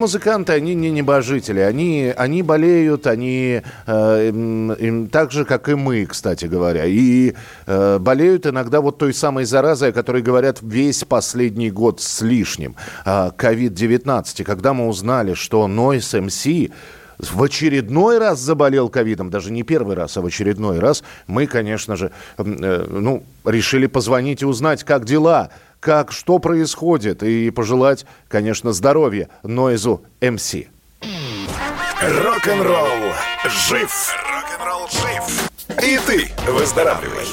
Музыканты, они не небожители, они болеют, они им так же, как и мы, кстати говоря, и болеют иногда вот той самой заразой, о которой говорят весь последний год с лишним, COVID-19. И когда мы узнали, что Noize MC в очередной раз заболел ковидом, даже не первый раз, а в очередной раз, мы, конечно же, решили позвонить и узнать, как дела. Как, что происходит, и пожелать, конечно, здоровья Noize MC. Рок-н-ролл жив! Рок-н-ролл жив! И ты выздоравливай!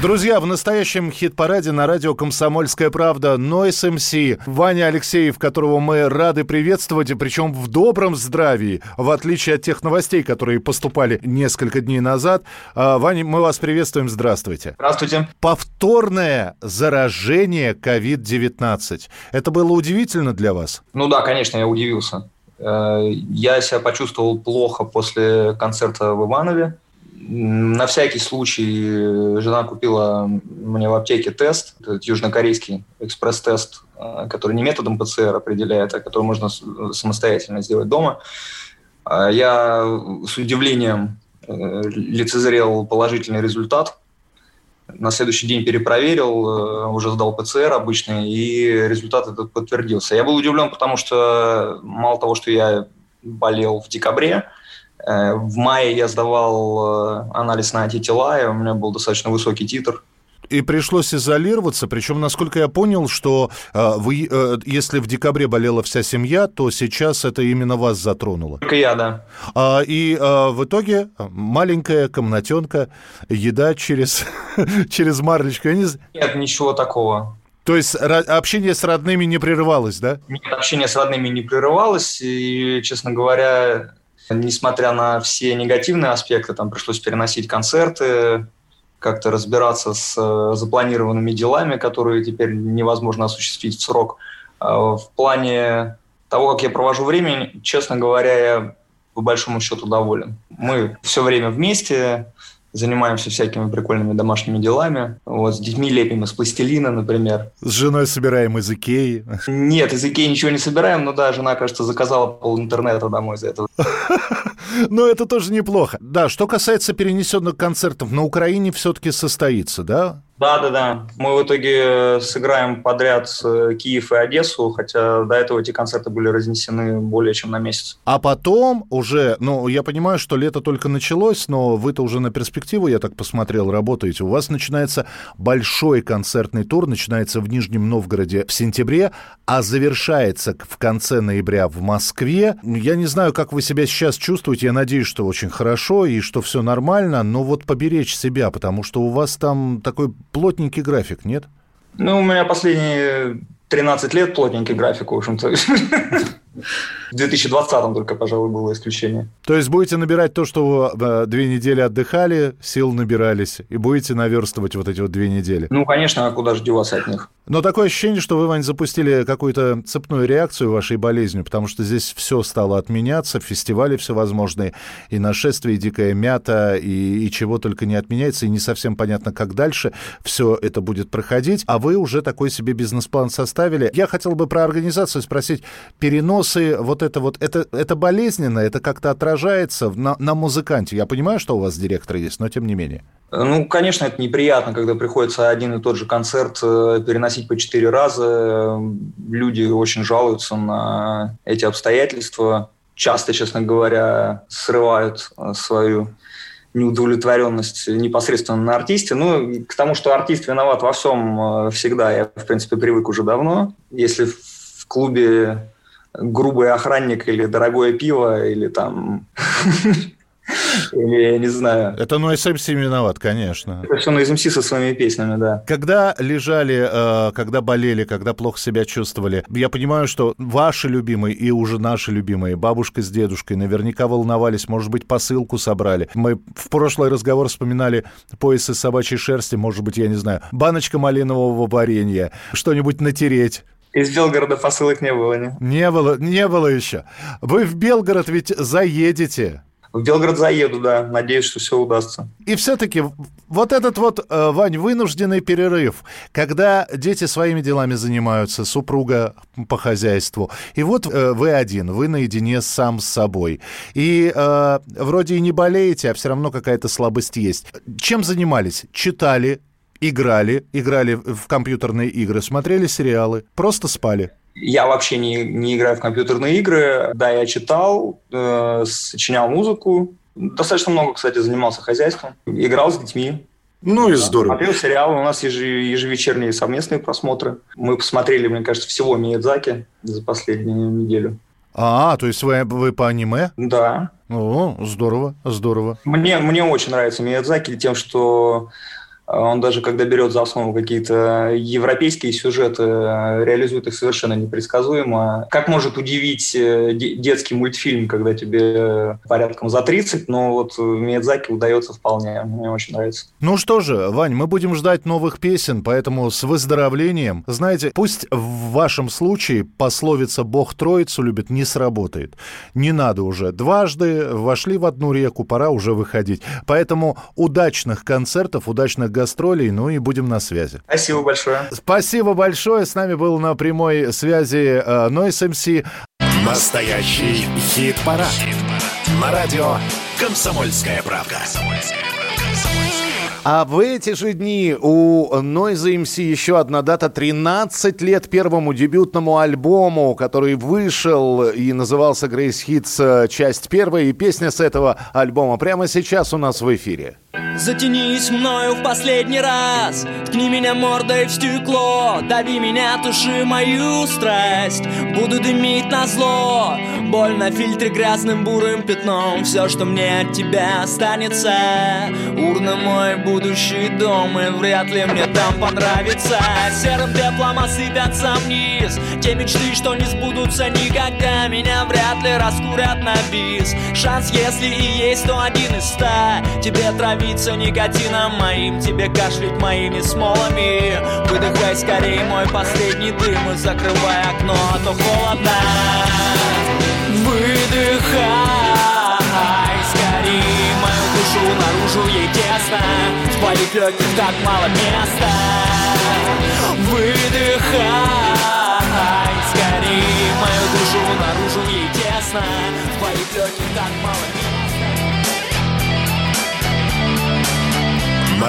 Друзья, в настоящем хит-параде на радио «Комсомольская правда» Noize MC. Ваня Алексеев, которого мы рады приветствовать, причем в добром здравии, в отличие от тех новостей, которые поступали несколько дней назад. Ваня, мы вас приветствуем. Здравствуйте. Здравствуйте. Повторное заражение COVID-19. Это было удивительно для вас? Ну да, конечно, я удивился. Я себя почувствовал плохо после концерта в Иванове. На всякий случай жена купила мне в аптеке тест, этот южнокорейский экспресс-тест, который не методом ПЦР определяет, а который можно самостоятельно сделать дома. Я с удивлением лицезрел положительный результат. На следующий день перепроверил, уже сдал ПЦР обычный, и результат этот подтвердился. Я был удивлен, потому что мало того, что я болел в декабре, в мае я сдавал анализ на антитела, и у меня был достаточно высокий титр. И пришлось изолироваться, причем, насколько я понял, что если в декабре болела вся семья, то сейчас это именно вас затронуло. Только я, да. В итоге маленькая комнатенка, еда через марлечку. Нет, ничего такого. То есть общение с родными не прерывалось, да? Нет, общение с родными не прерывалось, и, честно говоря... Несмотря на все негативные аспекты, там пришлось переносить концерты, как-то разбираться с запланированными делами, которые теперь невозможно осуществить в срок. В плане того, как я провожу время, честно говоря, я по большому счету доволен. Мы все время вместе, занимаемся всякими прикольными домашними делами. Вот, с детьми лепим из пластилина, например. С женой собираем из Икеи. Нет, из Икеи ничего не собираем, но да, жена, кажется, заказала пол-интернета домой из-за этого. Но это тоже неплохо. Да, что касается перенесенных концертов, на Украине все-таки состоится, да? Да. Мы в итоге сыграем подряд Киев и Одессу, хотя до этого эти концерты были разнесены более чем на месяц. А потом уже, я понимаю, что лето только началось, но вы-то уже на перспективу, я так посмотрел, работаете. У вас начинается большой концертный тур, начинается в Нижнем Новгороде в сентябре, а завершается в конце ноября в Москве. Я не знаю, как вы себя сейчас чувствуете, я надеюсь, что очень хорошо и что все нормально, но вот поберечь себя, потому что у вас там такой... плотненький график, нет? У меня последние 13 лет плотненький график, в общем-то. В 2020-м только, пожалуй, было исключение. То есть будете набирать то, что 2 недели отдыхали, сил набирались, и будете наверстывать вот эти 2 недели? Конечно, а куда же деваться от них? Но такое ощущение, что вы, Вань, запустили какую-то цепную реакцию вашей болезнью, потому что здесь все стало отменяться, фестивали всевозможные, и нашествие, и дикая мята, и чего только не отменяется, и не совсем понятно, как дальше все это будет проходить, а вы уже такой себе бизнес-план составили. Я хотел бы про организацию спросить, перенос это болезненно, это как-то отражается на музыканте. Я понимаю, что у вас директор есть, но тем не менее. Конечно, это неприятно, когда приходится один и тот же концерт переносить по 4 раза. Люди очень жалуются на эти обстоятельства. Часто, честно говоря, срывают свою неудовлетворенность непосредственно на артисте. К тому, что артист виноват во всем всегда, я, в принципе, привык уже давно. Если в клубе грубый охранник или дорогое пиво, или там или я не знаю. Это Noize MC виноват, конечно. Это все Noize MC со своими песнями, да. Когда лежали, когда болели, когда плохо себя чувствовали, я понимаю, что ваши любимые и уже наши любимые, бабушка с дедушкой, наверняка волновались, может быть, посылку собрали. Мы в прошлый разговор вспоминали пояс из собачьей шерсти, может быть, я не знаю, баночка малинового варенья, что-нибудь натереть. Из Белгорода посылок не было, не? Не было еще. Вы в Белгород ведь заедете. В Белгород заеду, да. Надеюсь, что все удастся. И все-таки вот этот вот, Вань, вынужденный перерыв, когда дети своими делами занимаются, супруга по хозяйству, и вот вы один, вы наедине сам с собой. И вроде и не болеете, а все равно какая-то слабость есть. Чем занимались? Читали? Играли в компьютерные игры, смотрели сериалы, просто спали. Я вообще не играю в компьютерные игры. Да, я читал, сочинял музыку. Достаточно много, кстати, занимался хозяйством. Играл с детьми. Ну и здорово. Смотрел сериалы. У нас ежевечерние совместные просмотры. Мы посмотрели, мне кажется, всего Миядзаки за последнюю неделю. То есть вы по аниме? Да. О, здорово. Мне очень нравится Миядзаки тем, что... Он даже, когда берет за основу какие-то европейские сюжеты, реализует их совершенно непредсказуемо. Как может удивить детский мультфильм, когда тебе порядком за 30, но вот Миядзаки удается вполне. Мне очень нравится. Ну что же, Вань, мы будем ждать новых песен, поэтому с выздоровлением. Знаете, пусть в вашем случае пословица «Бог троицу любит» не сработает. Не надо уже. Дважды вошли в одну реку, пора уже выходить. Поэтому удачных концертов, удачных гастролей, ну и будем на связи. Спасибо большое. Спасибо большое. С нами был на прямой связи Noize MC. Настоящий хит-парад. На радио «Комсомольская правда». А в эти же дни у Noize MC еще одна дата. 13 лет первому дебютному альбому, который вышел и назывался «Grace Hits. Часть первая». И песня с этого альбома прямо сейчас у нас в эфире. Затянись мною в последний раз, ткни меня мордой в стекло, дави меня, туши мою страсть, буду дымить назло. Боль на фильтре грязным бурым пятном, все, что мне от тебя останется. Урна мой будущий дом, и вряд ли мне там понравится. Серым пеплом осыпятся вниз те мечты, что не сбудутся никогда. Меня вряд ли раскурят на бис. Шанс, если и есть, то 1 из 100. Тебе травить никотином моим, тебе кашлять моими смолами. Выдыхай скорее мой последний дым и закрывай окно, а то холодно. Выдыхай скорее мою душу, наружу ей тесно, в твоих легких так мало места. Выдыхай скорее мою душу, наружу ей тесно, в твоих легких так мало места.